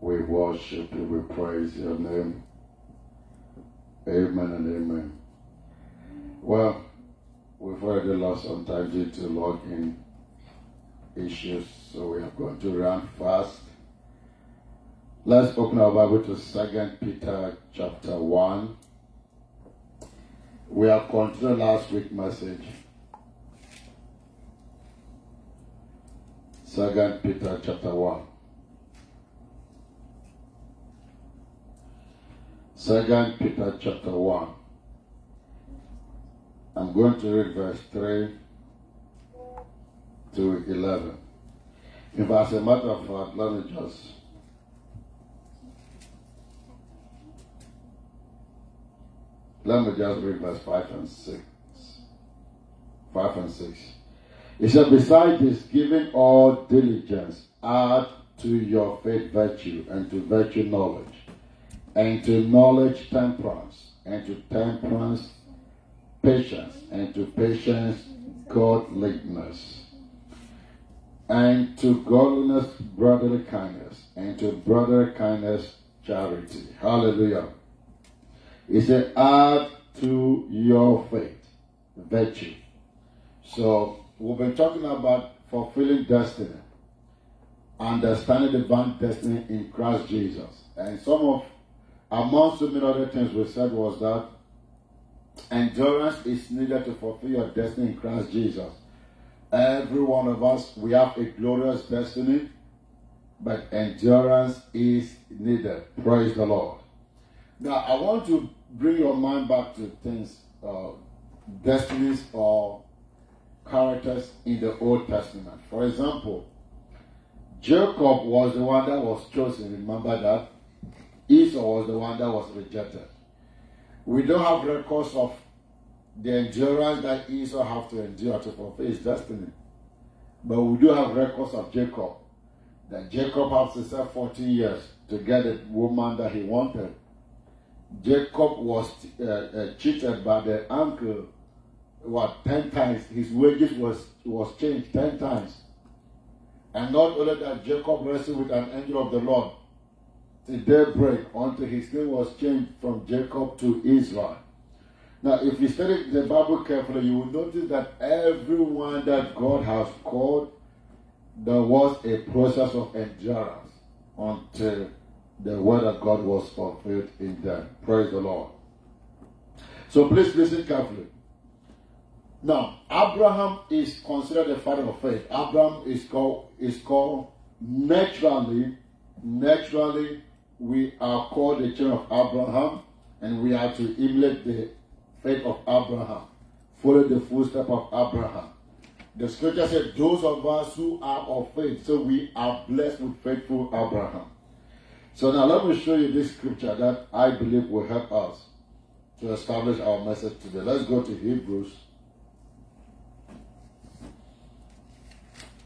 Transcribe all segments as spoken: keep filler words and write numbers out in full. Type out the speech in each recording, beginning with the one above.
We worship you, we praise your name. Amen and amen. Well, we've already lost some time due to login issues, so we are going to run fast. Let's open our Bible to Second Peter chapter one. We have continued last week's message. Second Peter chapter one. Second Peter chapter one. I'm going to read verse three to eleven. If as a matter of fact, let me just let me just read verse five and six. Five and six. It says, besides this, giving all diligence, add to your faith virtue, and to virtue knowledge, and to knowledge temperance, and to temperance patience, and to patience godliness, and to godliness brotherly kindness, and to brotherly kindness charity. Hallelujah. It says, add to your faith virtue. So, we've been talking about fulfilling destiny, understanding the divine destiny in Christ Jesus. And some of, among so many other things we said was that endurance is needed to fulfill your destiny in Christ Jesus. Every one of us, we have a glorious destiny, but endurance is needed. Praise the Lord. Now, I want to bring your mind back to things, uh, destinies or characters in the Old Testament. For example, Jacob was the one that was chosen. Remember that? Esau was the one that was rejected. We don't have records of the endurance that Esau had to endure to fulfill his destiny. But we do have records of Jacob. That Jacob had to serve fourteen years to get the woman that he wanted. Jacob was uh, uh, cheated by the uncle. What, ten times his wages was was changed ten times, and not only that, Jacob wrestled with an angel of the Lord till daybreak until his name was changed from Jacob to Israel. Now, if you study the Bible carefully, you will notice that everyone that God has called, there was a process of endurance until the word of God was fulfilled in them. Praise the Lord. So please listen carefully. Now, Abraham is considered the father of faith. Abraham is called, is called naturally, naturally, we are called the children of Abraham, and we are to emulate the faith of Abraham, follow the footsteps of Abraham. The scripture said, those of us who are of faith, so we are blessed with faithful Abraham. So now let me show you this scripture that I believe will help us to establish our message today. Let's go to Hebrews.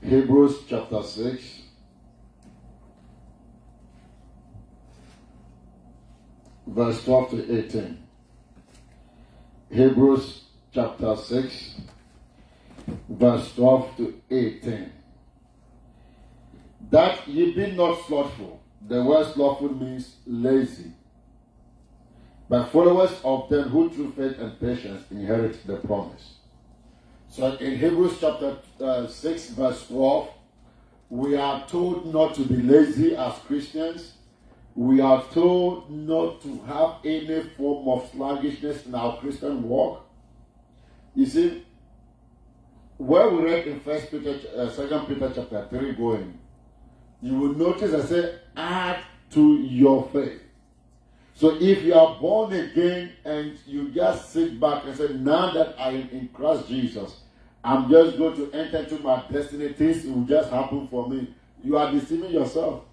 Hebrews chapter six. Verse twelve to eighteen. Hebrews chapter six. Verse twelve to eighteen. That ye be not slothful. The word slothful means lazy. But followers of them who through faith and patience inherit the promise. So in Hebrews chapter uh, six, verse twelve, we are told not to be lazy as Christians. We are told not to have any form of sluggishness in our Christian walk. You see, where we read in First Peter, uh, Second Peter chapter three, going, you will notice I said, add to your faith. So if you are born again and you just sit back and say, now that I am in Christ Jesus, I'm just going to enter into my destiny, things will just happen for me. You are deceiving yourself.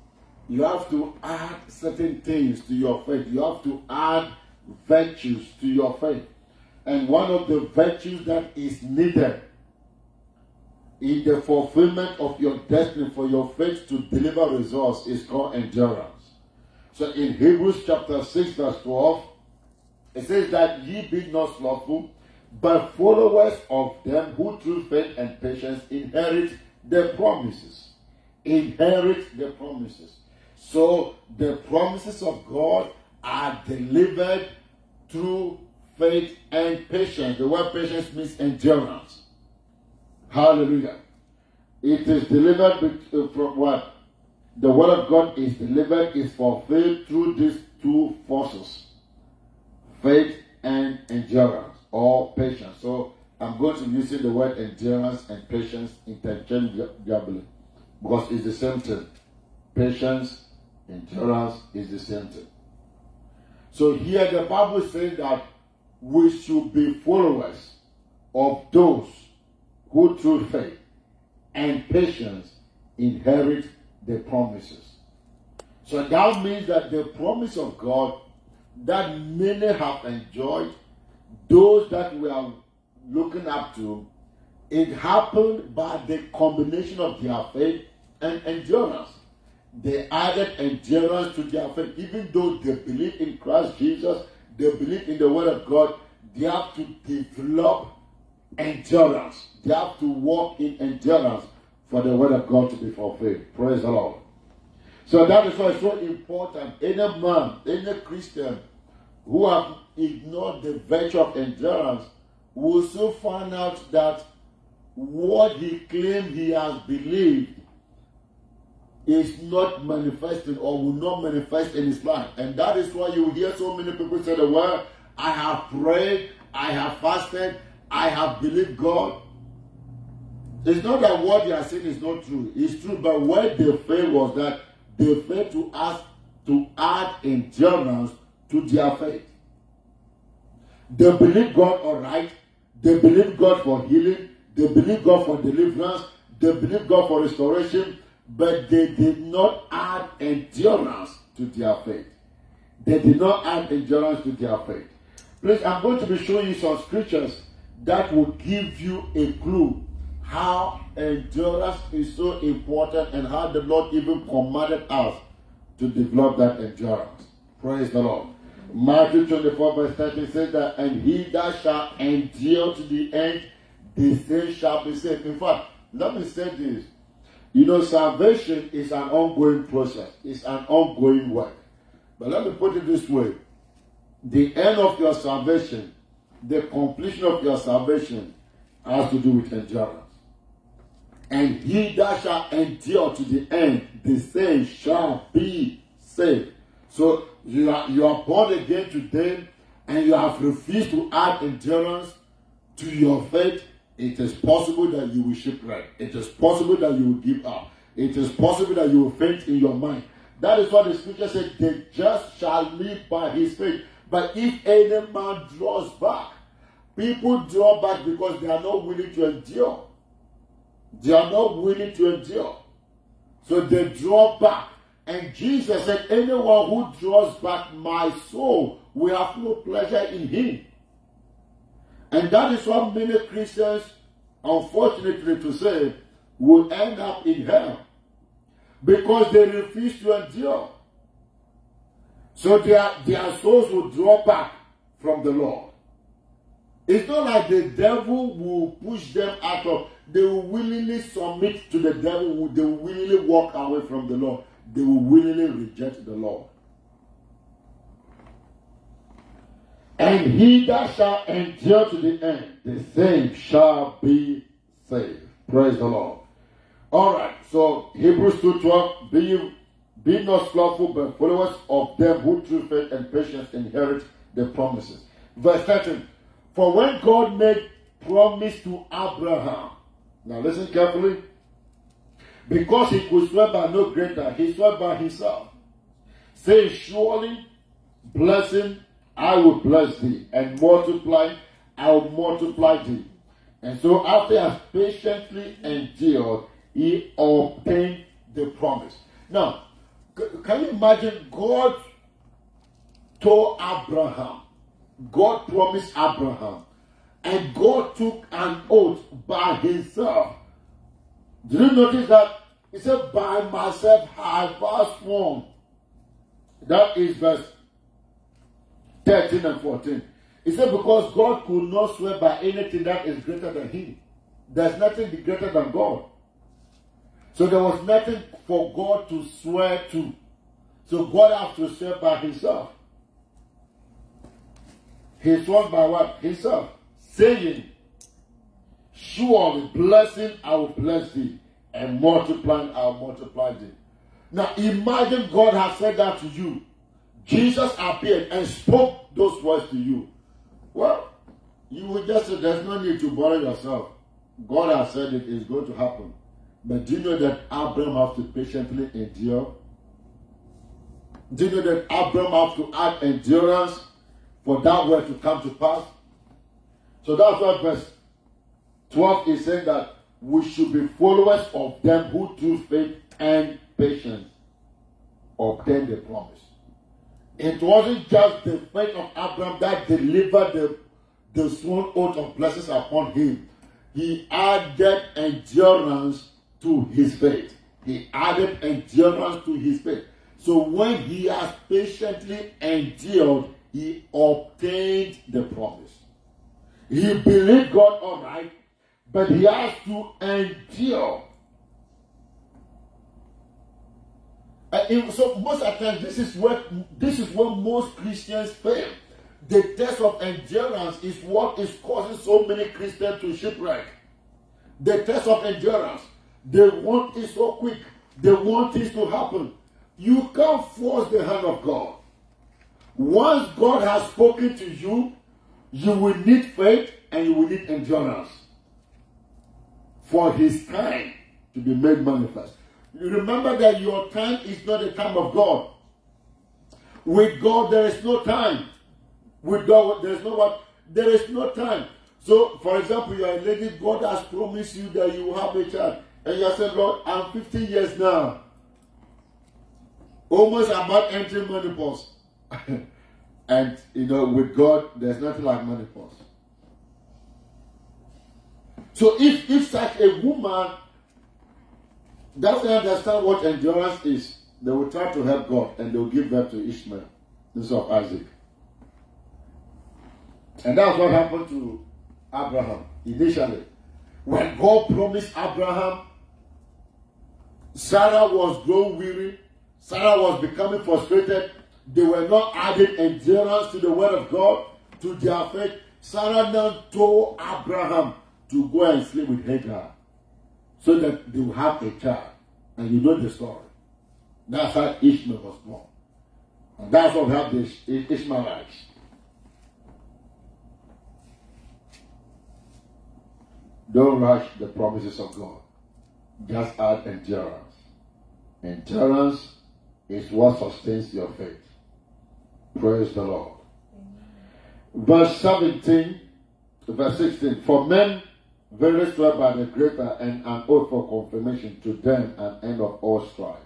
You have to add certain things to your faith. You have to add virtues to your faith. And one of the virtues that is needed in the fulfillment of your destiny for your faith to deliver results is called endurance. So in Hebrews chapter six, verse twelve, it says that ye be not slothful, but followers of them who through faith and patience inherit the promises. Inherit the promises. So the promises of God are delivered through faith and patience. The word patience means endurance. Hallelujah. It is delivered from what? The word of God is delivered, is fulfilled through these two forces, faith and endurance, or patience. So I'm going to be using the word endurance and patience interchangeably, because it's the same thing. Patience, endurance is the same thing. So here the Bible says that we should be followers of those who through faith and patience inherit the promises. So that means that the promise of God that many have enjoyed, those that we are looking up to, it happened by the combination of their faith and endurance. They added endurance to their faith. Even though they believe in Christ Jesus, they believe in the Word of God, they have to develop endurance. They have to walk in endurance for the Word of God to be fulfilled. Praise the Lord. So that is why it's so important. Any man, any Christian who have ignored the virtue of endurance will soon find out that what he claimed he has believed is not manifested, or will not manifest in his life. And that is why you hear so many people say the word, I have prayed, I have fasted, I have believed God. It's not that what they are saying is not true. It's true, but where they failed was that they failed to ask, to add endurance to their faith. They believe God all right. They believe God for healing. They believe God for deliverance. They believe God for restoration. But they did not add endurance to their faith. They did not add endurance to their faith. Please, I'm going to be showing you some scriptures that will give you a clue how endurance is so important and how the Lord even commanded us to develop that endurance. Praise the Lord. Matthew twenty-four verse thirteen says that, and he that shall endure to the end, the same shall be saved. In fact, let me say this. You know, salvation is an ongoing process. It's an ongoing work. But let me put it this way. The end of your salvation, the completion of your salvation has to do with endurance. And he that shall endure to the end, the same shall be saved. So you are, you are born again today, and you have refused to add endurance to your faith. It is possible that you will shipwreck. It is possible that you will give up. It is possible that you will faint in your mind. That is what the scripture said, the just shall live by his faith. But if any man draws back, people draw back because they are not willing to endure. They are not willing to endure. So they draw back. And Jesus said, anyone who draws back, my soul will have no pleasure in him. And that is what many Christians, unfortunately to say, will end up in hell, because they refuse to endure. So their, their souls will draw back from the Lord. It's not like the devil will push them out of. They will willingly submit to the devil. They will willingly walk away from the Lord. They will willingly reject the Lord. And he that shall endure to the end, the same shall be saved. Praise the Lord. Alright, so Hebrews two twelve, be, you, be not slothful, but followers of them who through faith and patience inherit the promises. Verse thirteen, for when God made promise to Abraham, now listen carefully, because he could swear by no greater, he swear by himself, saying, surely blessing I will bless thee, and multiply, I will multiply thee. And so after he has patiently endured, he obtained the promise. Now, can you imagine God told Abraham, God promised Abraham, and God took an oath by himself. Did you notice that? He said, by myself have I sworn. That is verse thirteen and fourteen. He said, because God could not swear by anything that is greater than him. There's nothing greater than God. So there was nothing for God to swear to. So God has to save by himself. He swore by what? Himself. Saying, surely blessing I will bless thee, and multiplying I will multiply thee. Now imagine God has said that to you. Jesus appeared and spoke those words to you. Well, you would just say there's no need to bother yourself. God has said it is going to happen. But do you know that Abraham has to patiently endure? Do you know that Abraham has to add endurance for that word to come to pass? So that's why verse twelve is saying that we should be followers of them who through faith and patience obtain the promise. It wasn't just the faith of Abraham that delivered the, the sworn oath of blessings upon him. He added endurance to his faith. He added endurance to his faith. So when he has patiently endured, he obtained the promise. He believed God, all right, but he has to endure. And so most of the time, this is where this is where most Christians fail. The test of endurance is what is causing so many Christians to shipwreck. The test of endurance. They want it so quick. They want it to happen. You can't force the hand of God. Once God has spoken to you, you will need faith and you will need endurance for his time to be made manifest. You remember that your time is not the time of God. With God, there is no time. With God, there is no what? There is no time. So, for example, you are a lady, God has promised you that you will have a child. And you have said, Lord, I'm fifty years now. Almost about entering menopause. And, you know, with God, there's nothing like menopause. So if, if such a woman doesn't understand what endurance is, they will try to help God and they will give birth to Ishmael instead of Isaac. And that's what happened to Abraham initially. When God promised Abraham, Sarah was growing weary. Sarah was becoming frustrated. They were not adding endurance to the word of God, to their faith. Sarah now told Abraham to go and sleep with Hagar so that they will have a child. And you know the story. That's how Ishmael was born. And that's what happened to Ishmaelites. Don't rush the promises of God. Just add endurance. Endurance is what sustains your faith. Praise the Lord. Verse seventeen, verse sixteen. For men very swear by the greater, and an oath for confirmation, to them an end of all strife.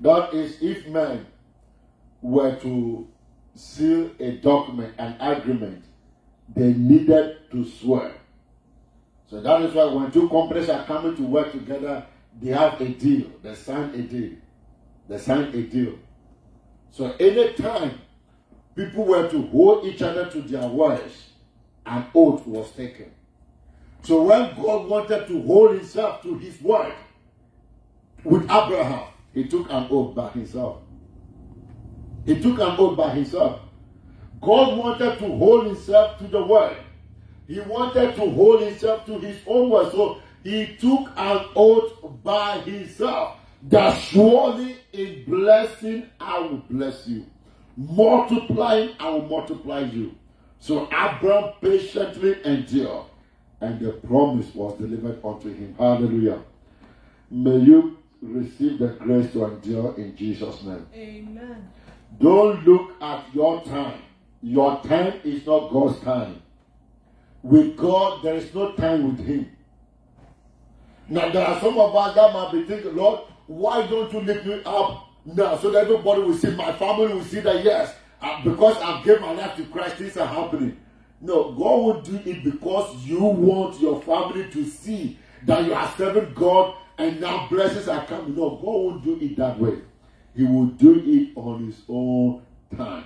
That is, if men were to seal a document, an agreement, they needed to swear. So that is why when two companies are coming to work together, they have a deal. They sign a deal. They sign a deal. So any time people were to hold each other to their words, an oath was taken. So when God wanted to hold himself to his word with Abraham, he took an oath by himself. He took an oath by himself. God wanted to hold himself to the word. He wanted to hold himself to his own word, so he took an oath by himself that surely in blessing I will bless you, multiplying I will multiply you. So Abraham patiently endured, and the promise was delivered unto him. Hallelujah. May you receive the grace to endure in Jesus' name. Amen. Don't look at your time. Your time is not God's time. With God, there is no time with him. Now, there are some of us that might be thinking, Lord, why don't you lift me up now so that everybody will see, my family will see that, yes, because I've given my life to Christ, things are happening. No, God will do it because you want your family to see that you are serving God and now blessings are coming. No, God won't do it that way. He will do it on his own time.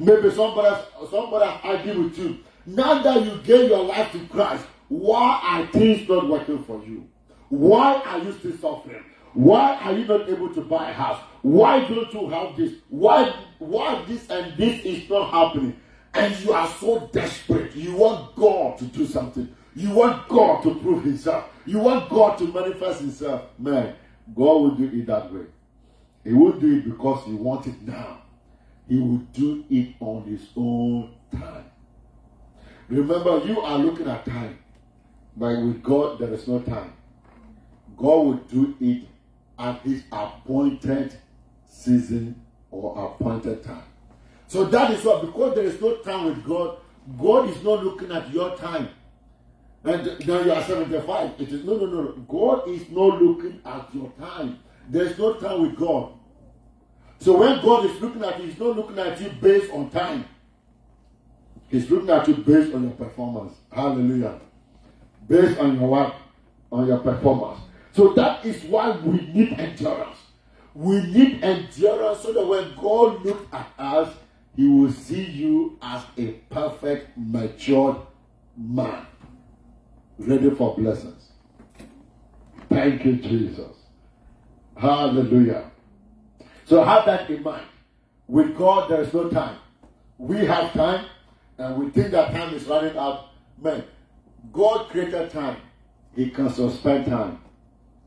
Maybe somebody somebody argued with you. Now that you gave your life to Christ, why are things not working for you? Why are you still suffering? Why are you not able to buy a house? Why don't you have this? Why, why this and this is not happening? And you are so desperate. You want God to do something. You want God to prove himself. You want God to manifest himself. Man, God will do it that way. He won't do it because you want it now. He will do it on his own time. Remember, you are looking at time. But with God, there is no time. God will do it at his appointed season or appointed time. So that is why, because there is no time with God, God is not looking at your time. And now you are seventy-five. It is no, no, no. God is not looking at your time. There is no time with God. So when God is looking at you, he's not looking at you based on time. He's looking at you based on your performance. Hallelujah. Based on your work, on your performance. So that is why we need endurance. We need endurance so that when God looks at us, he will see you as a perfect, matured man, ready for blessings. Thank you, Jesus. Hallelujah. So have that in mind. With God, there is no time. We have time, and we think that time is running out. Man, God created time. He can suspend time.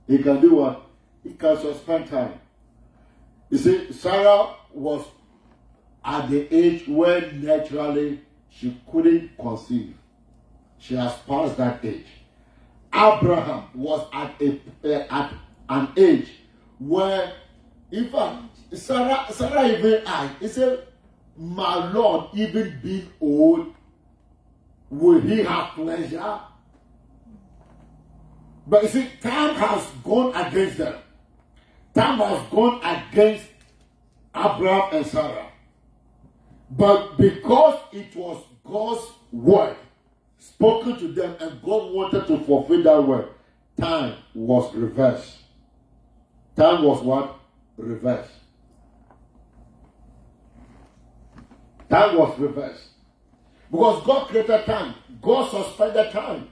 He can do what? He can suspend time. You see, Sarah was at the age where naturally she couldn't conceive. She has passed that age. Abraham was at a uh, at an age where, in fact, Sarah, Sarah even asked, he said, "My Lord, even being old, will he have pleasure?" But you see, time has gone against them. Time has gone against Abraham and Sarah. But because it was God's word spoken to them and God wanted to fulfill that word, time was reversed. Time was what? Reversed. Time was reversed. Because God created time. God suspended time.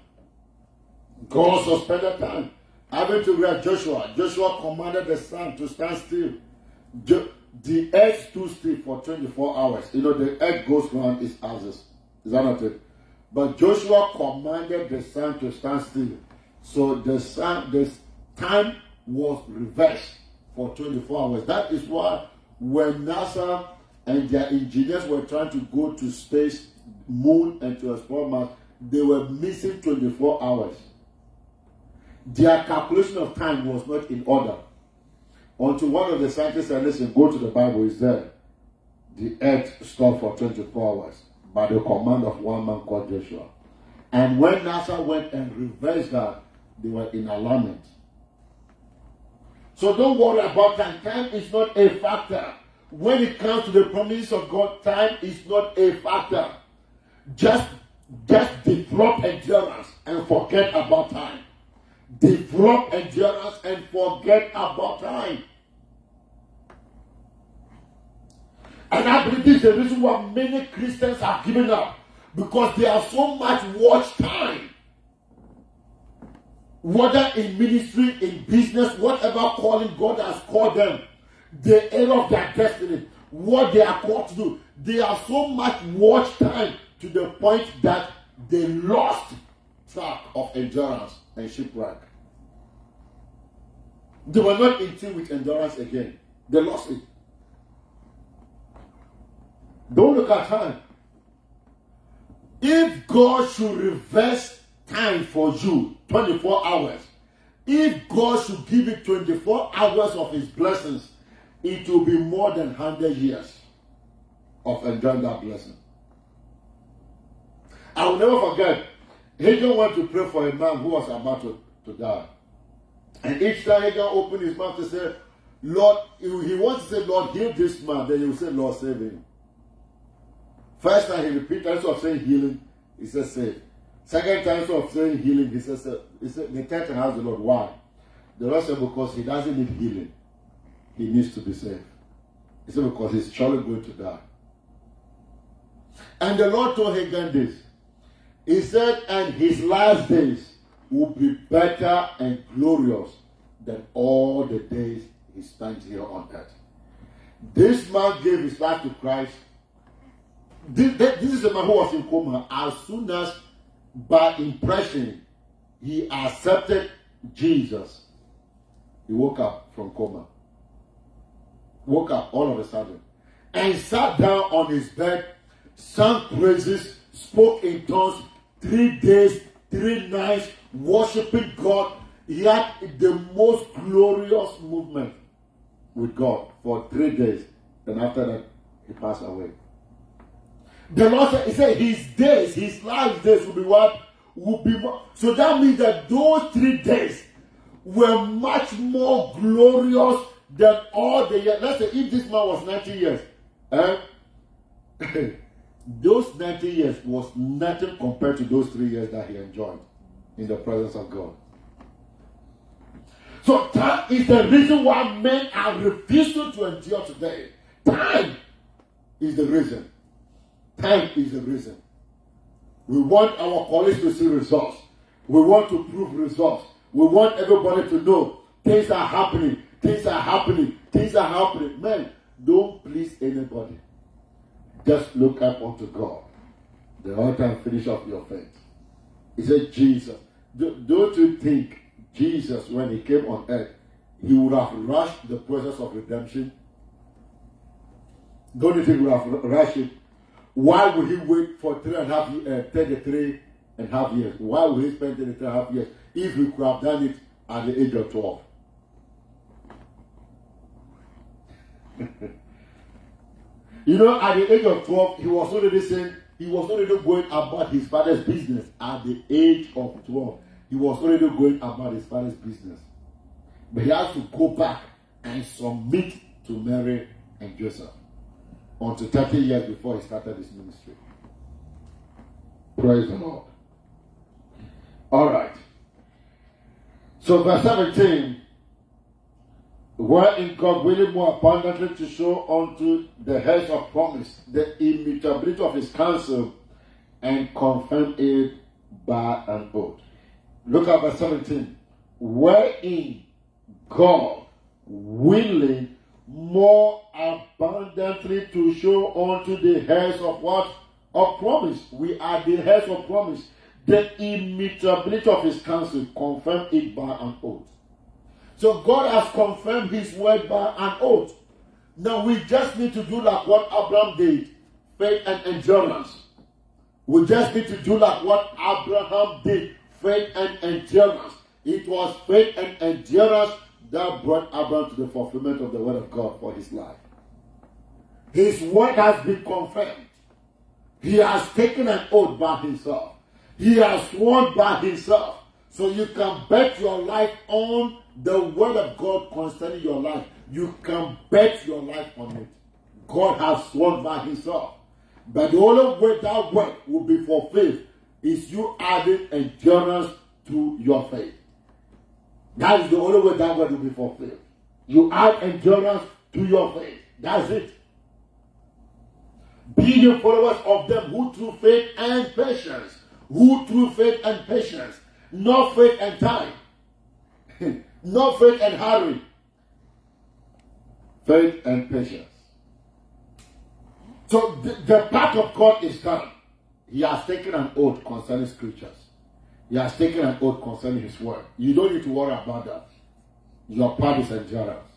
God suspended time. Having to read Joshua. Joshua commanded the sun to stand still. Jo- the earth stood still for twenty-four hours. You know, the earth goes round its houses. Is that not it? But Joshua commanded the sun to stand still. So the sun, the time was reversed for twenty-four hours. That is why when NASA and their engineers were trying to go to space, moon, and to explore Mars, they were missing twenty-four hours. Their calculation of time was not in order. Until one of the scientists said, "Listen, go to the Bible, it's there. The earth stopped for twenty-four hours by the command of one man called Joshua." And when NASA went and reversed that, they were in alignment. So don't worry about time. Time is not a factor. When it comes to the promises of God, time is not a factor. Just, just develop endurance and forget about time. Develop endurance and forget about time. And I believe this is the reason why many Christians have given up, because they have so much watch time. Whether in ministry, in business, whatever calling God has called them, the area of their destiny, what they are called to do, they have so much watch time to the point that they lost track of endurance and shipwreck. They were not in tune with endurance again. They lost it. Don't look at time. If God should reverse time for you, twenty-four hours, if God should give you twenty-four hours of his blessings, it will be more than one hundred years of enjoying that blessing. I will never forget, Hagar went to pray for a man who was about to, to die. And each time Hagar opened his mouth to say, Lord, he wants to say, Lord, heal this man. Then he will say, Lord, save him. First time he repeated, instead of saying healing, he said save. Second time, instead of saying healing, he said save. He said, the third time asked the Lord, why? The Lord said, because he doesn't need healing. He needs to be saved. He said, because he's surely going to die. And the Lord told Hagar this. He said, and his last days will be better and glorious than all the days he spent here on earth. This man gave his life to Christ. This, this is the man who was in coma. As soon as, by impression, he accepted Jesus, he woke up from coma. Woke up all of a sudden. And sat down on his bed, sang praises, spoke in tongues, three days, three nights, worshiping God. He had the most glorious movement with God for three days. And after that, he passed away. The Lord said, he said his days, his last days will be what? Will be more. So that means that those three days were much more glorious than all the years. Let's say if this man was ninety years, eh? Those ninety years was nothing compared to those three years that he enjoyed in the presence of God. So that is the reason why men are refusing to endure today. Time is the reason. Time is the reason. We want our colleagues to see results. We want to prove results. We want everybody to know things are happening. Things are happening. Things are happening. Man, don't please anybody. Just look up unto God, the author and finisher of your faith. He said, Jesus. Do, don't you think Jesus, when he came on earth, he would have rushed the process of redemption? Don't you think he would have rushed it? Why would he wait for three and a half years, uh, thirty-three and a half years? Why would he spend thirty-three and a half years if he could have done it at the age of twelve? You know, at the age of twelve, he was already saying, he was already going about his father's business. At the age of twelve, he was already going about his father's business. But he has to go back and submit to Mary and Joseph until thirty years before he started his ministry. Praise the Lord. All right. So verse seventeen, wherein God willed more abundantly to show unto the heirs of promise the immutability of his counsel, and confirm it by an oath. Look at verse seventeen. Wherein God willing more abundantly to show unto the heirs of what? Of promise. We are the heirs of promise. The immutability of his counsel, confirm it by an oath. So God has confirmed his word by an oath. Now we just need to do like what Abraham did, faith and endurance. We just need to do like what Abraham did, faith and endurance. It was faith and endurance that brought Abraham to the fulfillment of the word of God for his life. His word has been confirmed. He has taken an oath by himself. He has sworn by himself. So you can bet your life on the word of God concerning your life. You can bet your life on it. God has sworn by himself. But the only way that word will be fulfilled is you adding endurance to your faith. That is the only way that word will be fulfilled. You add endurance to your faith. That's it. Be ye followers of them who through faith and patience. Who through faith and patience. Not faith and time. No faith and hurry. Faith and patience. So the, the path of God is done. He has taken an oath concerning scriptures. He has taken an oath concerning his word. You don't need to worry about that. Your path is endurance.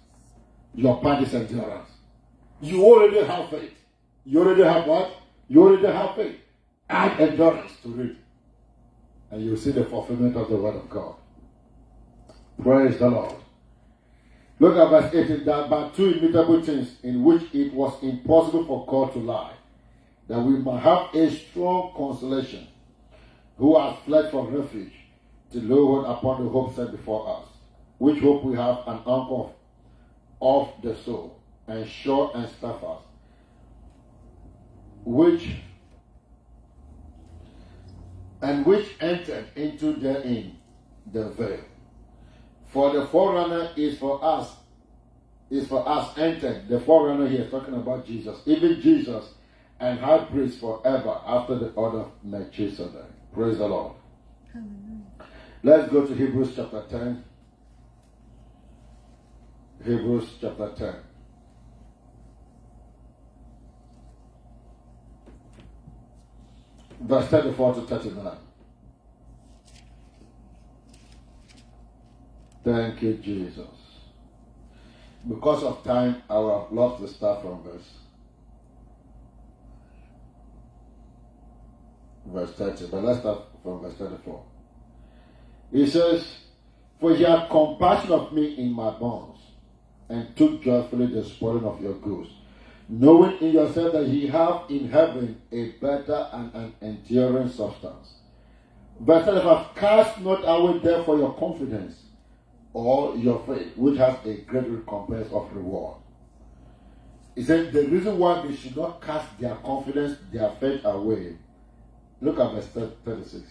Your path is endurance. You already have faith. You already have what? You already have faith. Add endurance to it. And you'll see the fulfillment of the word of God. Praise the Lord. Look at verse eighteen. That by two immutable things in which it was impossible for God to lie, that we might have a strong consolation, who has fled from refuge to look upon the hope set before us, which hope we have an anchor of the soul, and sure and steadfast, which and which entered into therein the veil. For the forerunner is for us, is for us entered. The forerunner here is talking about Jesus. Even Jesus, and high priest forever after the order of Melchizedek. Praise the Lord. Hallelujah. Let's go to Hebrews chapter ten. Hebrews chapter ten. Verse thirty-four to thirty-nine. Thank you, Jesus. Because of time, I would have loved to start from verse verse thirty, but let's start from verse thirty-four. He says, "For ye had compassion of me in my bonds, and took joyfully the spoiling of your goods, knowing in yourself that ye have in heaven a better and an enduring substance." Verse thirty-five, "Cast not away therefore your confidence, or your faith, which has a great recompense of reward." He said the reason why they should not cast their confidence, their faith away. Look at verse thirty-six.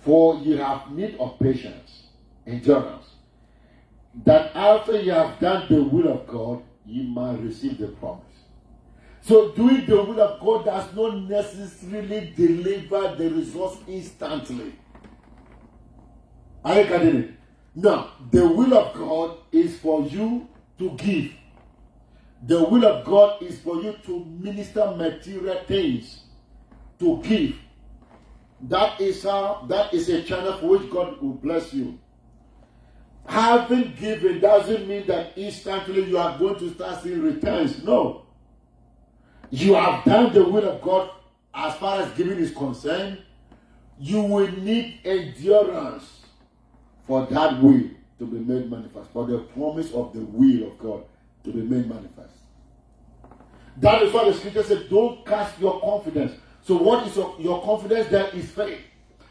"For you have need of patience, endurance, that after you have done the will of God, you might receive the promise." So doing the will of God does not necessarily deliver the results instantly. Are you getting it? Now, the will of God is for you to give. The will of God is for you to minister material things, to give. That is how, that is a channel for which God will bless you. Having given doesn't mean that instantly you are going to start seeing returns. No. You have done the will of God as far as giving is concerned. You will need endurance for that will to be made manifest, for the promise of the will of God to be made manifest. That is why the scripture said, don't cast your confidence. So what is your, your confidence? That is faith.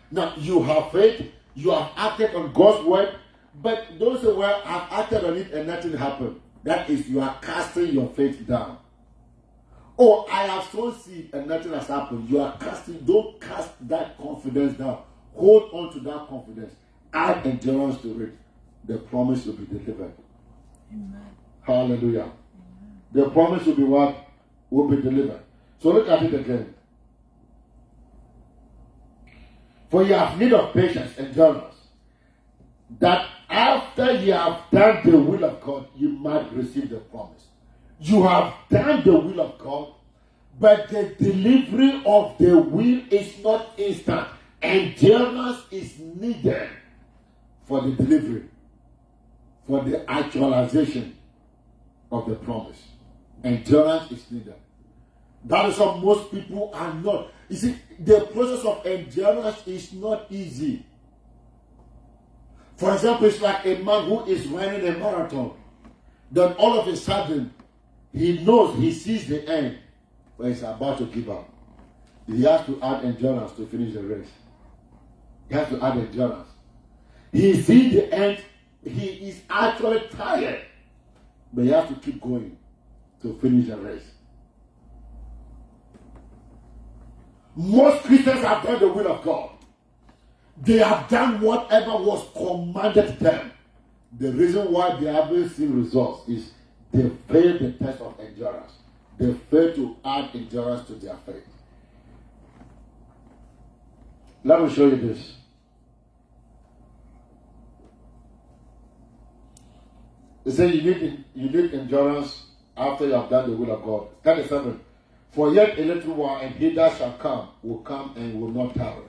Now, you have faith, you have acted on God's word, but don't say, well, I've acted on it and nothing happened. That is, you are casting your faith down. Oh, I have sown seed and nothing has happened. You are casting, don't cast that confidence down. Hold on to that confidence. Add endurance to it, the promise will be delivered. Amen. Hallelujah. Amen. The promise will be what? Will be delivered. So look at it again. "For you have need of patience, endurance, that after you have done the will of God, you might receive the promise." You have done the will of God, but the delivery of the will is not instant. Endurance is needed for the delivery, for the actualization of the promise. Endurance is needed. That is what most people are not. You see, the process of endurance is not easy. For example, it's like a man who is running a marathon. Then all of a sudden, he knows, he sees the end, but he's about to give up. He has to add endurance to finish the race. He has to add endurance. He sees the end, he is actually tired, but he has to keep going to finish the race. Most Christians have done the will of God. They have done whatever was commanded them. The reason why they haven't seen results is they failed the test of endurance. They failed to add endurance to their faith. Let me show you this. They say you need, you need endurance after you have done the will of God. thirty-seven. "For yet a little while, and he that shall come will come and will not tarry.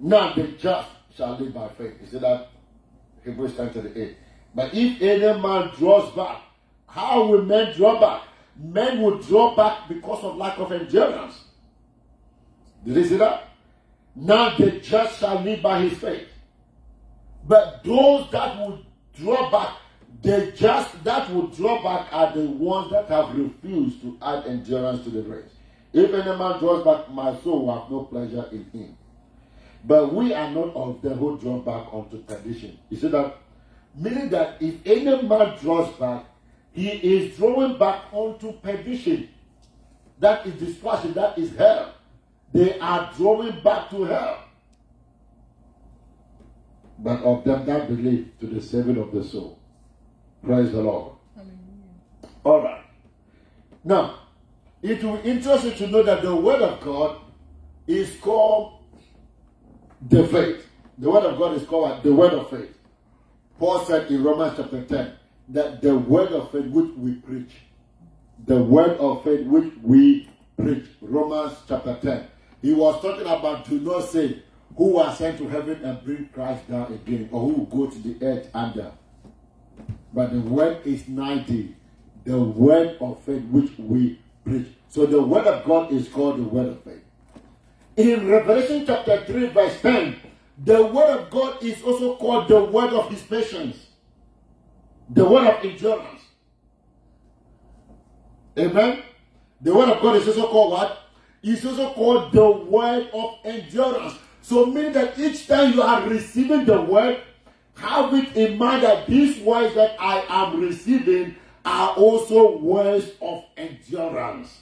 Now the just shall live by faith." You see that? Hebrews ten thirty-eight. "But if any man draws back," how will men draw back? Men will draw back because of lack of endurance. Did you see that? "Now the just shall live by his faith." But those that will draw back, the just that will draw back are the ones that have refused to add endurance to the race. "If any man draws back, my soul will have no pleasure in him." But we are not of them who draw back unto perdition. You see that? Meaning that if any man draws back, he is drawing back unto perdition. That is destruction, that is hell. They are drawing back to hell. "But of them that believe, to the saving of the soul." Praise the Lord. Hallelujah. All right. Now, it will interest you to know that the Word of God is called the faith. The Word of God is called the Word of faith. Paul said in Romans chapter ten, that the word of faith which we preach, the word of faith which we preach, Romans chapter ten. He was talking about to not say who was sent to heaven and bring Christ down again, or who will go to the earth under. But the word is ninety, the word of faith which we preach. So the word of God is called the word of faith. In Revelation chapter three verse ten, the word of God is also called the word of his patience, the word of endurance. Amen? The word of God is also called what? It's also called the word of endurance. So meaning that each time you are receiving the word, have it in mind that these words that I am receiving are also words of endurance.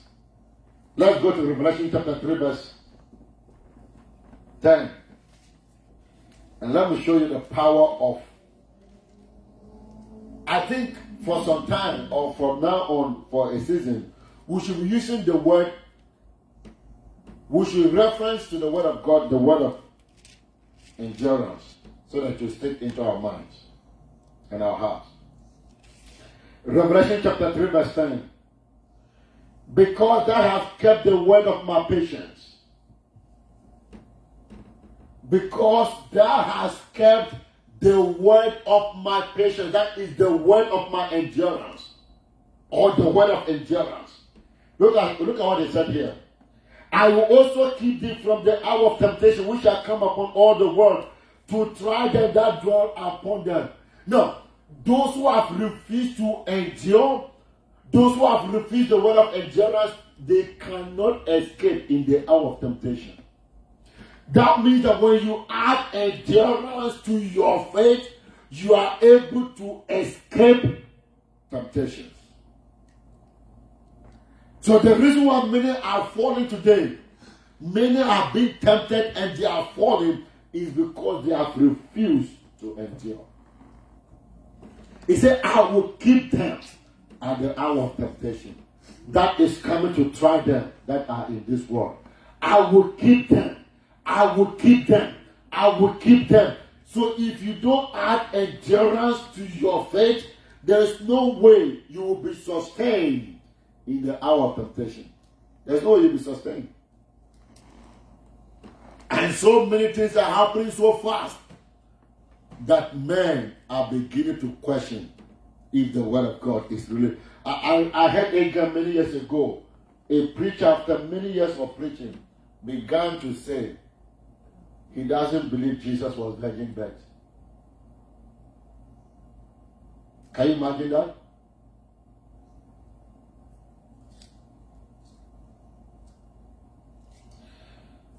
Let's go to Revelation chapter three verse ten. And let me show you the power of, I think for some time or from now on for a season, we should be using the word, we should reference to the word of God, the word of endurance, so that you stick into our minds and our hearts. Revelation chapter three verse ten. Because thou hast kept the word of my patience. Because thou hast kept the word of my patience. That is the word of my endurance. Or the word of endurance. Look at, look at what it said here. I will also keep thee from the hour of temptation which shall come upon all the world, to try them that dwell upon them. Now, those who have refused to endure, those who have refused the word of endurance, they cannot escape in the hour of temptation. That means that when you add endurance to your faith, you are able to escape temptations. So the reason why many are falling today, many are being tempted and they are falling, is because they have refused to endure. He said, I will keep them at the hour of temptation. That is coming to try them that are in this world. I will keep them. I will keep them. I will keep them. So if you don't add endurance to your faith, there is no way you will be sustained in the hour of temptation. There's no way you'll be sustained. And so many things are happening so fast that men are beginning to question if the word of God is really. I, I, I heard Hagar many years ago. A preacher, after many years of preaching, began to say he doesn't believe Jesus was virgin birth. Can you imagine that?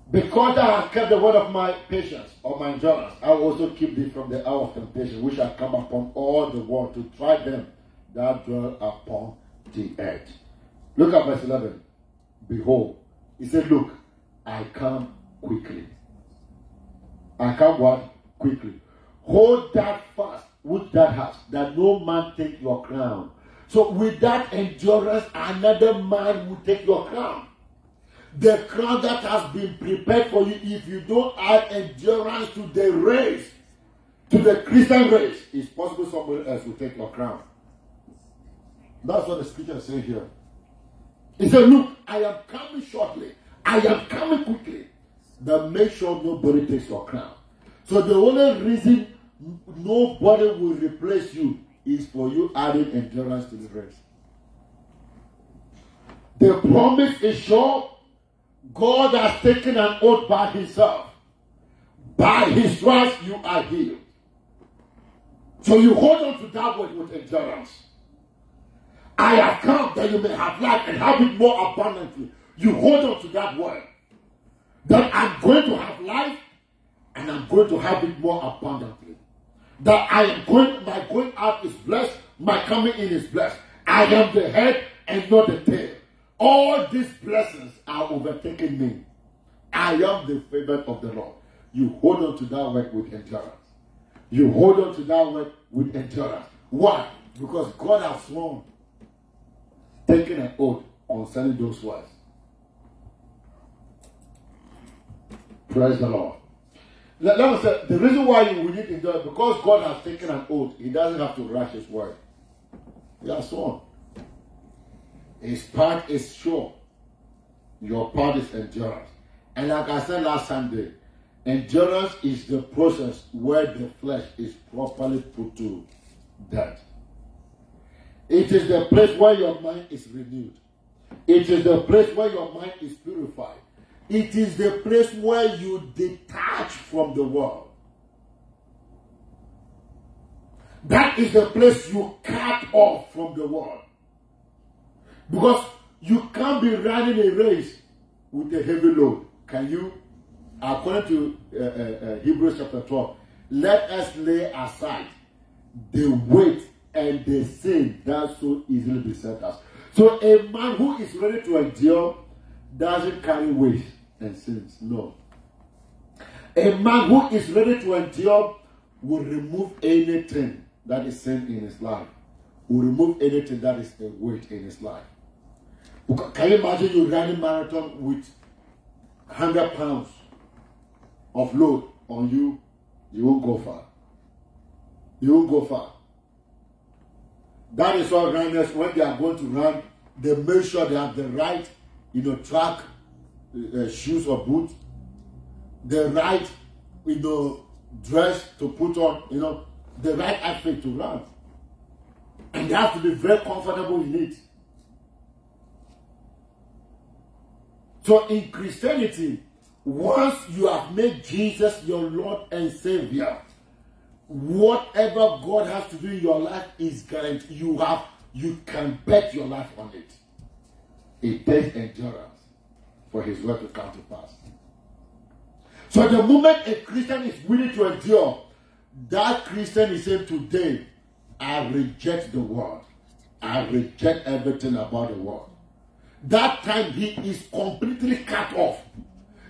Because I have kept the word of my patience, or my endurance, I will also keep thee from the hour of temptation, which shall come upon all the world, to try them that dwell upon the earth. Look at verse eleven. Behold, he said, look, I come quickly. I come what? Quickly. Hold that fast which thou hast, that no man take your crown. So with that endurance, another man will take your crown. The crown that has been prepared for you, if you don't add endurance to the race, to the Christian race, it's possible somebody else will take your crown. That's what the scripture is saying here. He said, look, I am coming shortly. I am coming quickly. Now make sure nobody takes your crown. So the only reason nobody will replace you is for you adding endurance to the race. The promise is sure. God has taken an oath by himself. By his stripes you are healed. So you hold on to that word with endurance. I have come that you may have life and have it more abundantly. You hold on to that word. That I'm going to have life and I'm going to have it more abundantly. That I am going, my going out is blessed, my coming in is blessed. I am the head and not the tail. All these blessings are overtaking me. I am the favorite of the Lord. You hold on to that word with endurance. You hold on to that word with endurance. Why? Because God has sworn, taken an oath concerning those words. Praise the Lord. Let, let me say, the reason why you will need endurance, because God has taken an oath, he doesn't have to rush his word. That's all. His part is sure. Your part is endurance. And like I said last Sunday, endurance is the process where the flesh is properly put to death. It is the place where your mind is renewed. It is the place where your mind is purified. It is the place where you detach from the world. That is the place you cut off from the world. Because you can't be running a race with a heavy load. Can you? According to uh, uh, uh, Hebrews chapter twelve, let us lay aside the weight and the sin that so easily beset us. So a man who is ready to endure doesn't carry weight and sins. No. A man who is ready to endure will remove anything that is sin in his life. Will remove anything that is a weight in his life. Can you imagine you running a marathon with one hundred pounds of load on you? You won't go far. You won't go far. That is why runners, when they are going to run, they make sure they have the right, you know, track uh, shoes or boots, the right, you know, dress to put on, you know, the right outfit to run. And they have to be very comfortable in it. So in Christianity, once you have made Jesus your Lord and Savior, whatever God has to do in your life is guaranteed. You have, you can bet your life on it. It takes endurance for His word to come to pass. So the moment a Christian is willing to endure, that Christian is saying, today, I reject the world. I reject everything about the world. That time he is completely cut off.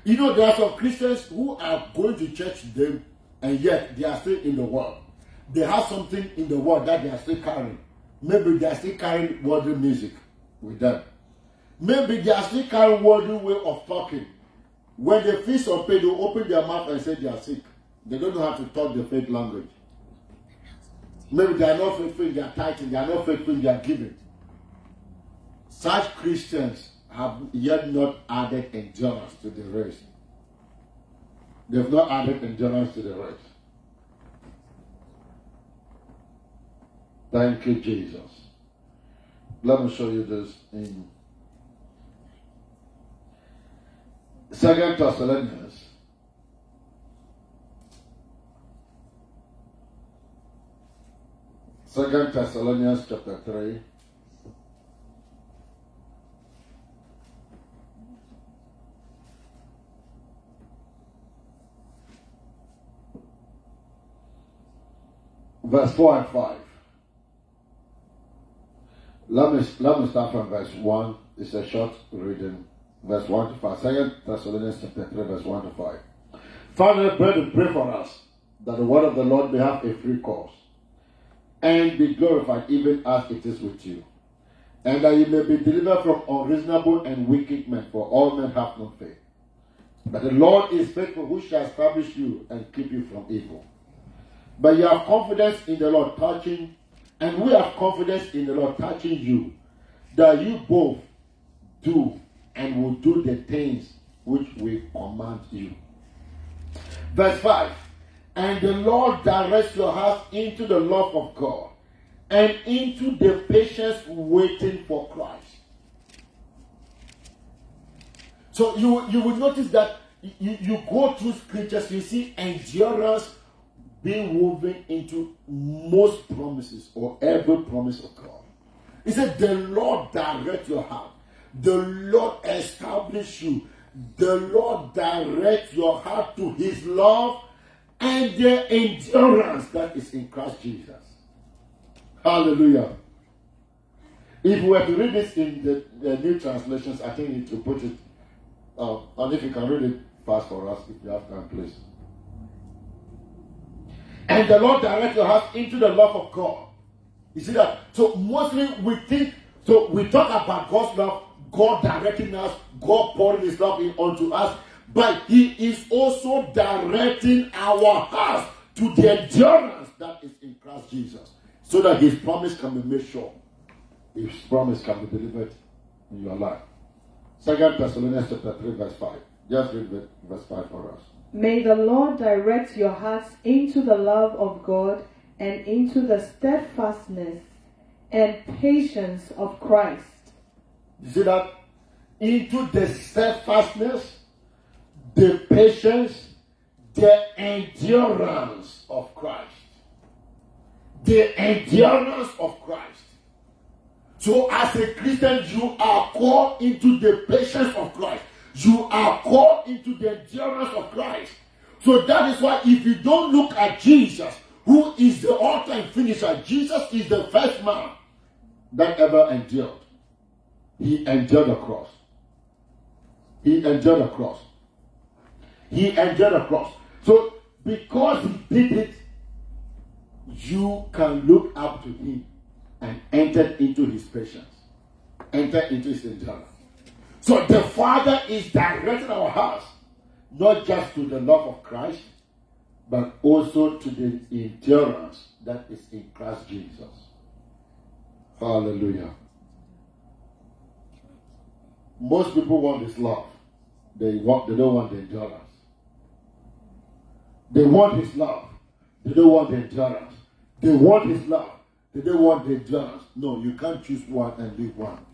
You know, there are some Christians who are going to church today, and yet they are still in the world. They have something in the world that they are still carrying. Maybe they are still carrying worldly music with them. Maybe they are still carrying worldly way of talking. When they feast on pain, they open their mouth and say they are sick. They don't know how to talk the faith language. Maybe they are not faithful, they are tithing, they are not faithful, they are giving. Such Christians have yet not added endurance to the race. They've not added endurance to the race. Thank you, Jesus. Let me show you this in Second Thessalonians. Second Thessalonians chapter three. Verse four and five. Let me, let me start from verse one. It's a short reading. Verse one to five. Second Thessalonians chapter three, verse one to five. Father, brethren, pray for us, that the word of the Lord may have a free course, and be glorified, even as it is with you. And that you may be delivered from unreasonable and wicked men, for all men have no faith. But the Lord is faithful, who shall establish you and keep you from evil. But you have confidence in the Lord touching, and we have confidence in the Lord touching you, that you both do and will do the things which we command you. Verse five, and the Lord directs your hearts into the love of God, and into the patience waiting for Christ. So you, you will notice that you, you go through scriptures, you see endurance being woven into most promises or every promise of God. He said, the Lord direct your heart. The Lord establish you. The Lord direct your heart to His love and the endurance that is in Christ Jesus. Hallelujah. If we were to read this in the, the new translations, I think you need to put it, uh, and if you can read it fast for us, if you have time, please. And the Lord directs your heart into the love of God. You see that? So mostly we think, so we talk about God's love, God directing us, God pouring His love in onto us, but He is also directing our hearts to the endurance that is in Christ Jesus, so that His promise can be made sure His promise can be delivered in your life. Second Thessalonians chapter three, verse five. Just read verse five for us. May the Lord direct your hearts into the love of God and into the steadfastness and patience of Christ. You see that? Into the steadfastness, the patience, the endurance of Christ. The endurance of Christ. So as a Christian, you are called into the patience of Christ. You are called into the endurance of Christ. So that is why if you don't look at Jesus, who is the all-time finisher, Jesus is the first man that ever endured. He endured the cross. He endured the cross. He endured the cross. So because he did it, you can look up to him and enter into his patience. Enter into his endurance. So the Father is directing our hearts, not just to the love of Christ, but also to the endurance that is in Christ Jesus. Hallelujah. Most people want his love. They want, they don't want the endurance. They want his love. They don't want the endurance. They want his love. They don't want the endurance. No, you can't choose one and leave one.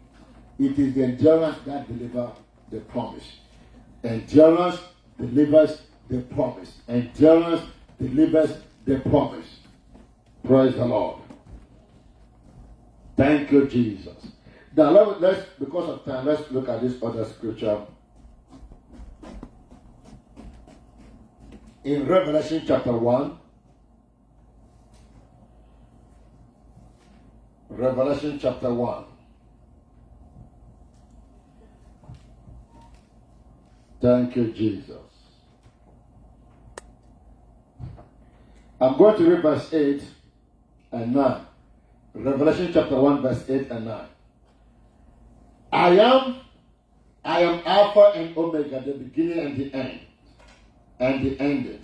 It is the endurance that delivers the promise. Endurance delivers the promise. Endurance delivers the promise. Praise the Lord. Thank you, Jesus. Now, let's, because of time, let's look at this other scripture. In Revelation chapter one. Revelation chapter one. Thank you, Jesus. I'm going to read verse eight and nine. Revelation chapter one, verse eight and nine. I am, I am Alpha and Omega, the beginning and the end, and the ending.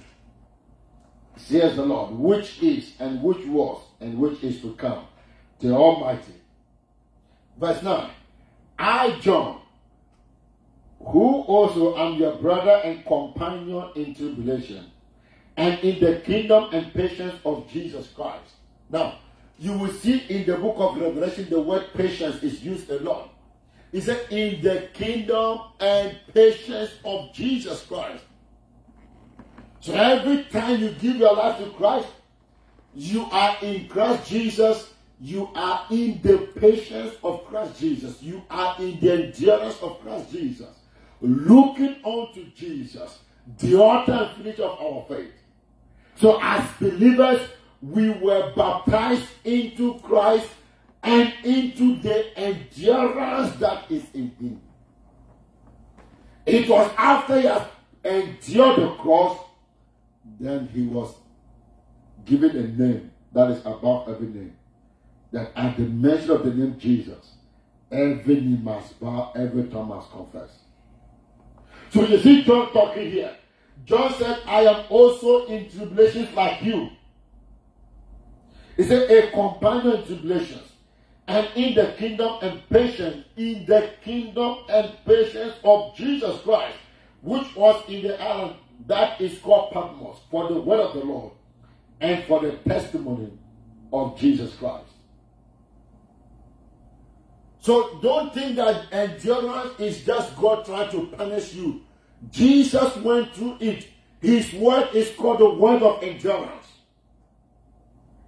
Says the Lord, which is, and which was, and which is to come, the Almighty. Verse nine. I, John, who also am your brother and companion in tribulation, and in the kingdom and patience of Jesus Christ. Now, you will see in the book of Revelation, the word patience is used a lot. It said, in the kingdom and patience of Jesus Christ. So every time you give your life to Christ, you are in Christ Jesus. You are in the patience of Christ Jesus. You are in the endurance of Christ Jesus. Looking unto Jesus, the author and finisher of our faith. So as believers, we were baptized into Christ and into the endurance that is in him. It was after he had endured the cross, then he was given a name that is above every name. That at the mention of the name Jesus, every knee must bow, every tongue must confess. So you see John talking here. John said, I am also in tribulations like you. He said, a companion in tribulations, and in the kingdom and patience, in the kingdom and patience of Jesus Christ, which was in the island that is called Patmos, for the word of the Lord, and for the testimony of Jesus Christ. So don't think that endurance is just God trying to punish you. Jesus went through it. His word is called the word of endurance.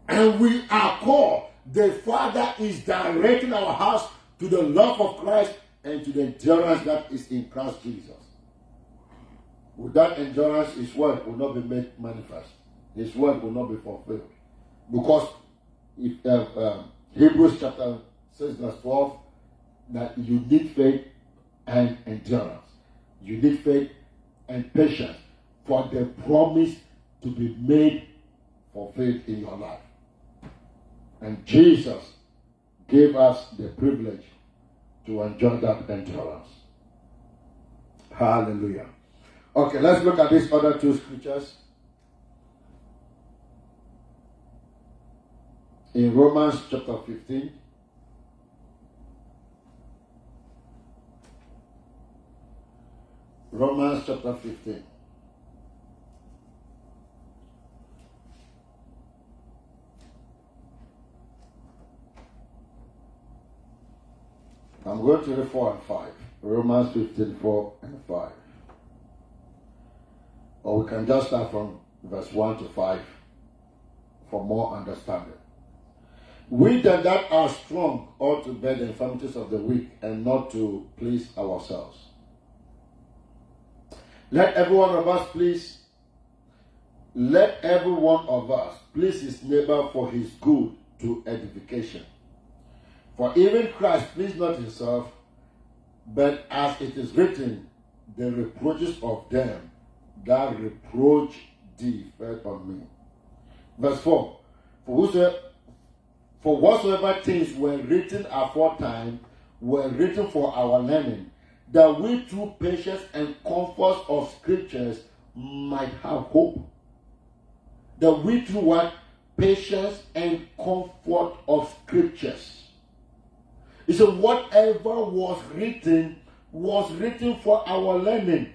And we are called. The Father is directing our hearts to the love of Christ and to the endurance that is in Christ Jesus. Without endurance, his word will not be made manifest. His word will not be fulfilled. Because if, uh, uh, Hebrews chapter six verse twelve, that you need faith and endurance. You need faith and patience for the promise to be made for faith in your life. And Jesus gave us the privilege to enjoy that endurance. Hallelujah. Okay, let's look at these other two scriptures. In Romans chapter fifteen. Romans chapter fifteen. I'm going to read four and five. Romans fifteen, four and five. Or we can just start from verse one to five for more understanding. We then that are strong ought to bear the infirmities of the weak and not to please ourselves. Let every one of us please, let every one of us please his neighbor for his good to edification. For even Christ pleased not himself, but as it is written, the reproaches of them that reproach thee fell on me. Verse four. For whosoever, for whatsoever things were written aforetime were written for our learning, that we through patience and comfort of scriptures might have hope. That we through what? Patience and comfort of scriptures. He said, whatever was written, was written for our learning.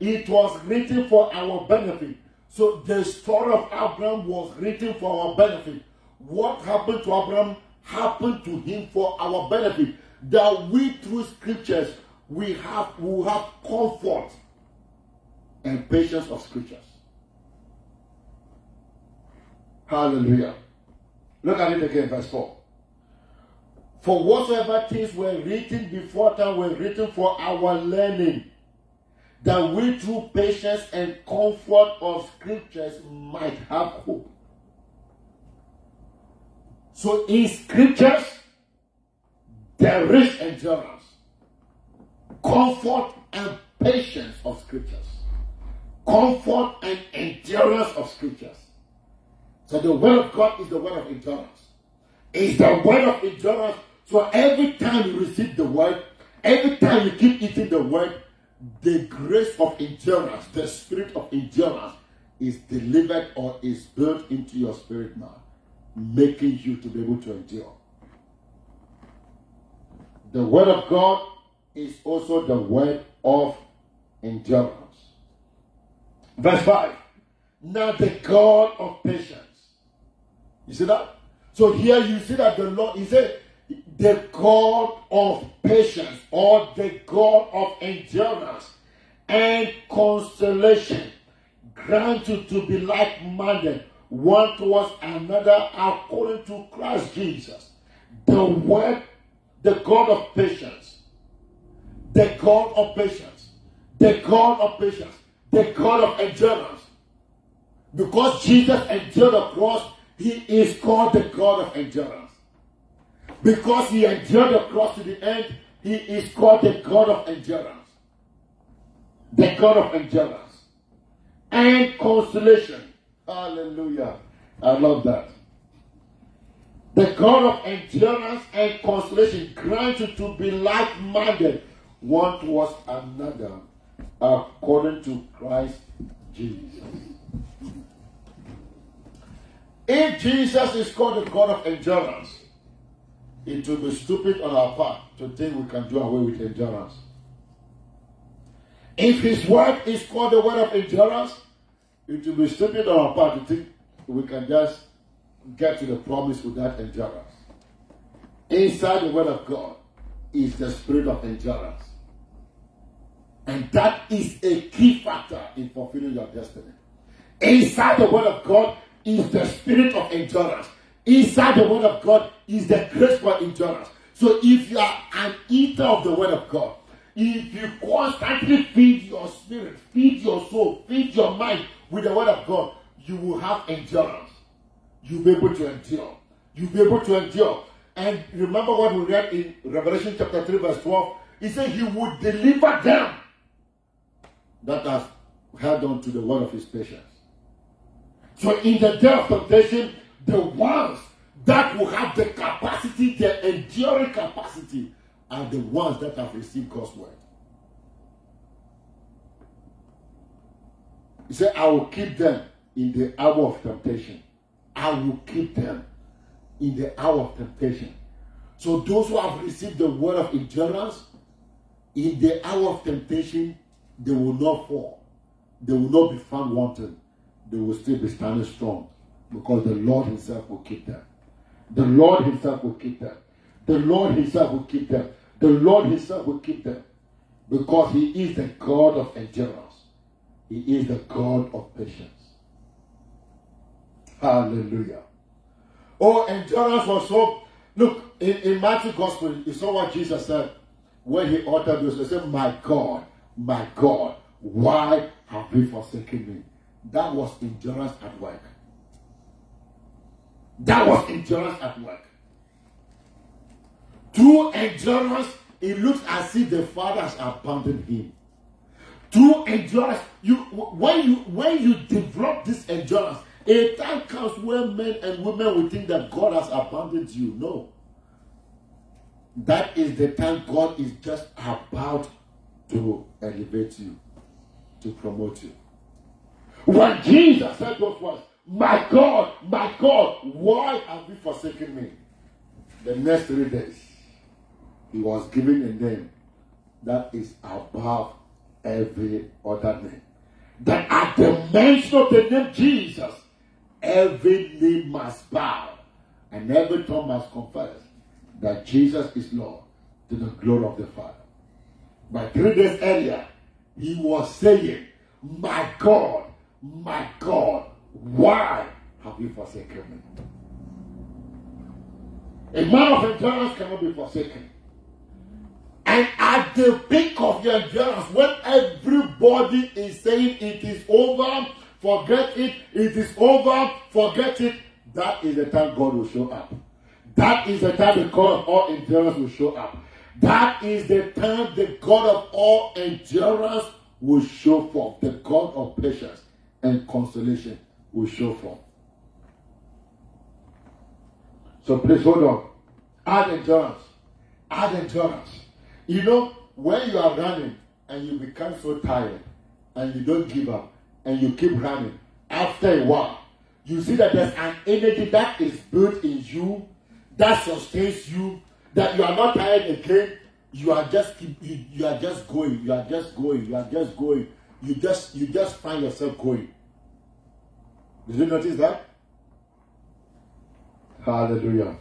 It was written for our benefit. So the story of Abraham was written for our benefit. What happened to Abraham happened to him for our benefit. That we through scriptures, we have, we have comfort and patience of scriptures. Hallelujah. Look at it again, verse four. For whatsoever things were written before time were written for our learning, that we through patience and comfort of scriptures might have hope. So in scriptures, there is endurance, comfort and patience of scriptures, comfort and endurance of scriptures. So the word of God is the word of endurance. It's the word of endurance. So every time you receive the word, every time you keep eating the word, the grace of endurance, the spirit of endurance is delivered or is built into your spirit now, making you to be able to endure. The word of God is also the word of endurance. Verse five. Now the God of patience. You see that? So here you see that the Lord, he said, the God of patience or the God of endurance and consolation grant you to be like-minded one towards another according to Christ Jesus. The word, the God of patience, the God of patience, the God of patience, the God of endurance. Because Jesus endured the cross, he is called the God of endurance. Because he endured the cross to the end, he is called the God of endurance. The God of endurance. And consolation. Hallelujah. I love that. The God of endurance and consolation grants you to be like-minded one towards another according to Christ Jesus. If Jesus is called the God of endurance, it will be stupid on our part to think we can do away with endurance. If his word is called the word of endurance, it will be stupid on our part to think we can just get to the promise without endurance. Inside the word of God is the spirit of endurance. And that is a key factor in fulfilling your destiny. Inside the word of God is the spirit of endurance. Inside the word of God is the grace for endurance. So if you are an eater of the word of God, if you constantly feed your spirit, feed your soul, feed your mind with the word of God, you will have endurance. You'll be able to endure. You'll be able to endure. And remember what we read in Revelation chapter three verse twelve. He said he would deliver them that have held on to the word of his patience. So in the day of temptation, the ones that will have the capacity, the enduring capacity, are the ones that have received God's word. He said, I will keep them in the hour of temptation. I will keep them in the hour of temptation. So those who have received the word of endurance, in the hour of temptation, They will not fall. They will not be found wanting. They will still be standing strong because the Lord himself will keep them. The Lord himself will keep them. The Lord himself will keep them. The Lord himself will keep them because he is the God of endurance. He is the God of patience. Hallelujah. Oh, endurance was so... Look, in, in Matthew Gospel, you saw what Jesus said when he uttered this. He said, "My God, my God, why have you forsaken me?" That was endurance at work. That was endurance at work. Through endurance, it looks as if the Father has abandoned him. Through endurance, you when you when you develop this endurance, a time comes where men and women will think that God has abandoned you. No. That is the time God is just about to elevate you, to promote you. When Jesus said those words, "My God, my God, why have you forsaken me?" The next three days, he was given a name that is above every other name. That at the mention of the name Jesus, every knee must bow and every tongue must confess that Jesus is Lord, to the glory of the Father. But three days earlier, he was saying, "My God, my God, why have you forsaken me?" A man of endurance cannot be forsaken. And at the peak of your endurance, when everybody is saying it is over, forget it, it is over, forget it, that is the time God will show up. That is the time the God of all endurance will show up. That is the time the God of all endurance will show forth. The God of patience and consolation will show forth. So please hold on. Add endurance. Add endurance. You know, when you are running and you become so tired and you don't give up and you keep running, after a while, you see that there's an energy that is built in you, that sustains you, that you are not tired again. You are just keep, you, you are just going, you are just going, you are just going. You just you just find yourself going. Did you notice that? Hallelujah.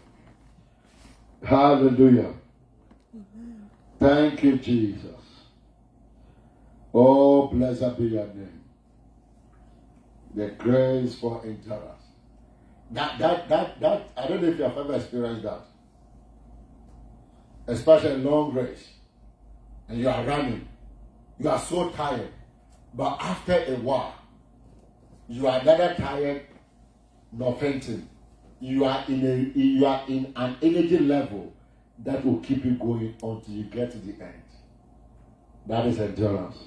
Hallelujah. Thank you, Jesus. Oh, blessed be your name. The grace for endurance. That, that, that, that, I don't know if you have ever experienced that. Especially a long race. And you are running. You are so tired. But after a while, you are neither tired nor fainting. You are in a, you are in an energy level that will keep you going until you get to the end. That is endurance.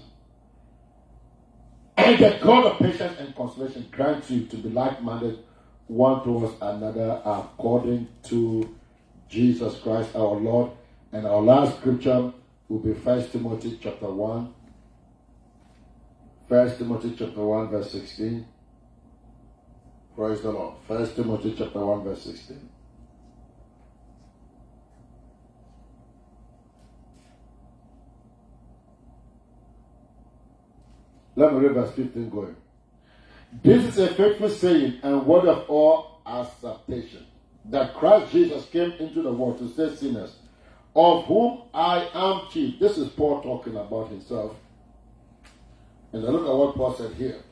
And the God of patience and consolation grants you to be like-minded one towards another according to Jesus Christ our Lord. And our last scripture will be First Timothy chapter one. First Timothy chapter one verse sixteen. Praise the Lord. First Timothy chapter one verse sixteen. Let me read verse fifteen going. "This is a faithful saying and word of all acceptation, that Christ Jesus came into the world to save sinners, of whom I am chief." This is Paul talking about himself. And I look at what Paul said here.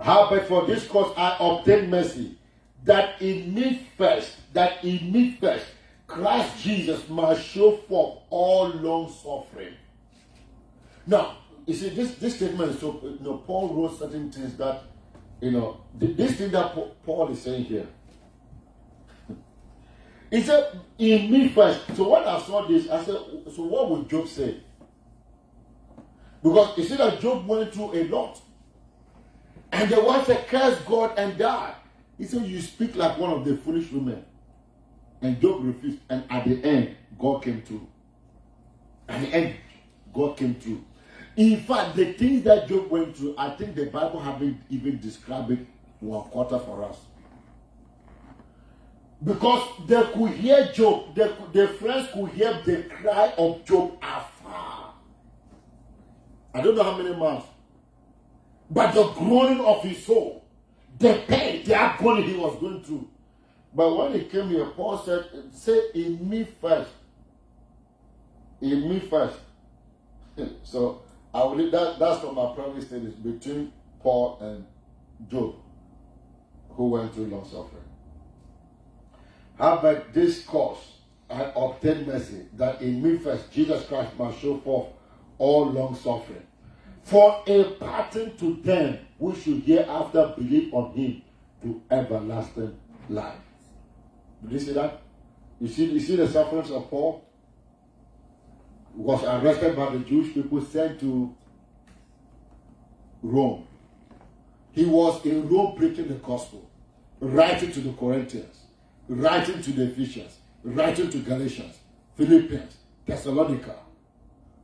"How but for this cause I obtained mercy, that in me first, that in me first, Christ Jesus must show forth all long suffering." Now, you see, this, this statement, so you know, Paul wrote certain things that, you know, this thing that Paul is saying here. He said, "In me first." So when I saw this, I said, so what would Job say? Because you see that Job went through a lot. And the wife said, "Curse God and die." He said, "You speak like one of the foolish women." And Job refused. And at the end, God came through. At the end, God came through. In fact, the things that Job went through, I think the Bible haven't even described it one quarter for us. Because they could hear Job, they could, their friends could hear the cry of Job afar. I don't know how many months. But the groaning of his soul, the pain, the agony he was going through. But when he came here, Paul said, say in me first. In me first. So I will that that's what my previous study is between Paul and Job, who went through long suffering. How about this cause I obtained mercy, that in me first Jesus Christ must show forth all long suffering, for a pattern to them who should hereafter believe on him to everlasting life. Did you see that? You see, you see the sufferings of Paul? He was arrested by the Jewish people, sent to Rome. He was in Rome preaching the gospel, writing to the Corinthians, writing to the Ephesians, writing to Galatians, Philippians, Thessalonians,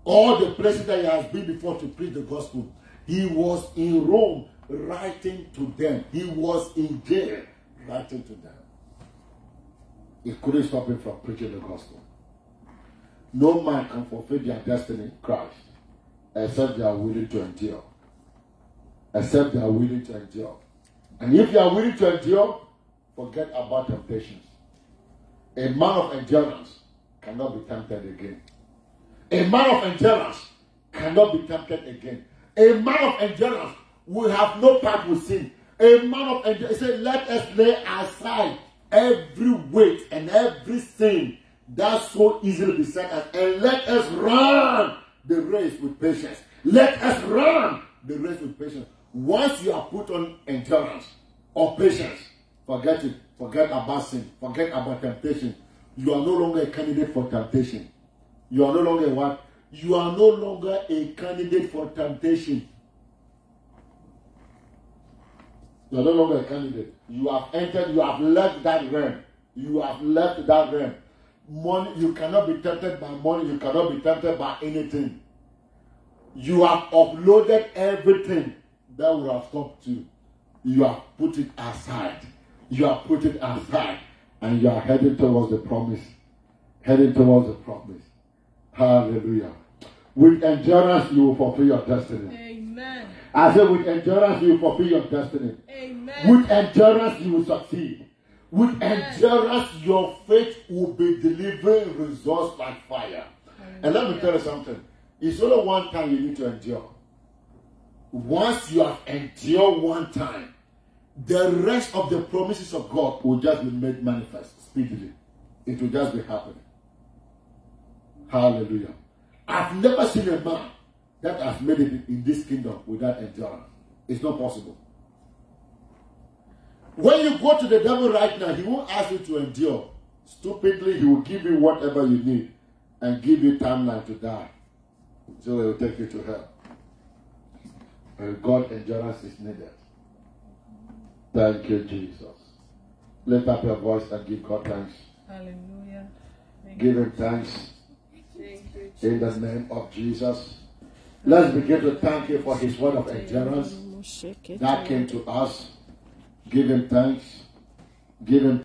all the places that he has been before to preach the gospel. He was in Rome writing to them. He was in jail writing to them. He couldn't stop him from preaching the gospel. No man can fulfill their destiny in Christ except they are willing to endure. Except they are willing to endure. And if you are willing to endure, forget about temptations. A man of endurance cannot be tempted again. A man of endurance cannot be tempted again. A man of endurance will have no part with sin. A man of endurance, he said, let us lay aside every weight and every sin that so easily beset us, and let us run the race with patience. Let us run the race with patience. Once you are put on endurance or patience, forget it. Forget about sin. Forget about temptation. You are no longer a candidate for temptation. You are no longer what? You are no longer a candidate for temptation. You are no longer a candidate. You have entered, you have left that realm. You have left that realm. Money, you cannot be tempted by money. You cannot be tempted by anything. You have uploaded everything that would have stopped you. You have put it aside. You have put it aside. And you are heading towards the promise. Heading towards the promise. Hallelujah. With endurance, you will fulfill your destiny. Amen. I said, with endurance, you will fulfill your destiny. Amen. With endurance, you will succeed. With endurance, your faith will be delivering results like fire. Amen. And let me tell you something. It's only one time you need to endure. Once you have endured one time, the rest of the promises of God will just be made manifest speedily. It will just be happening. Hallelujah. I've never seen a man that has made it in this kingdom without endurance. It's not possible. When you go to the devil right now, he won't ask you to endure. Stupidly, he will give you whatever you need and give you timeline to die. So he will take you to hell. And God, endurance is needed. Thank you, Jesus. Lift up your voice and give God thanks. Hallelujah. Thank give him thanks. Thank you, in the name of Jesus. Let's begin to thank him for his word of endurance that came to us. Give him thanks. Give him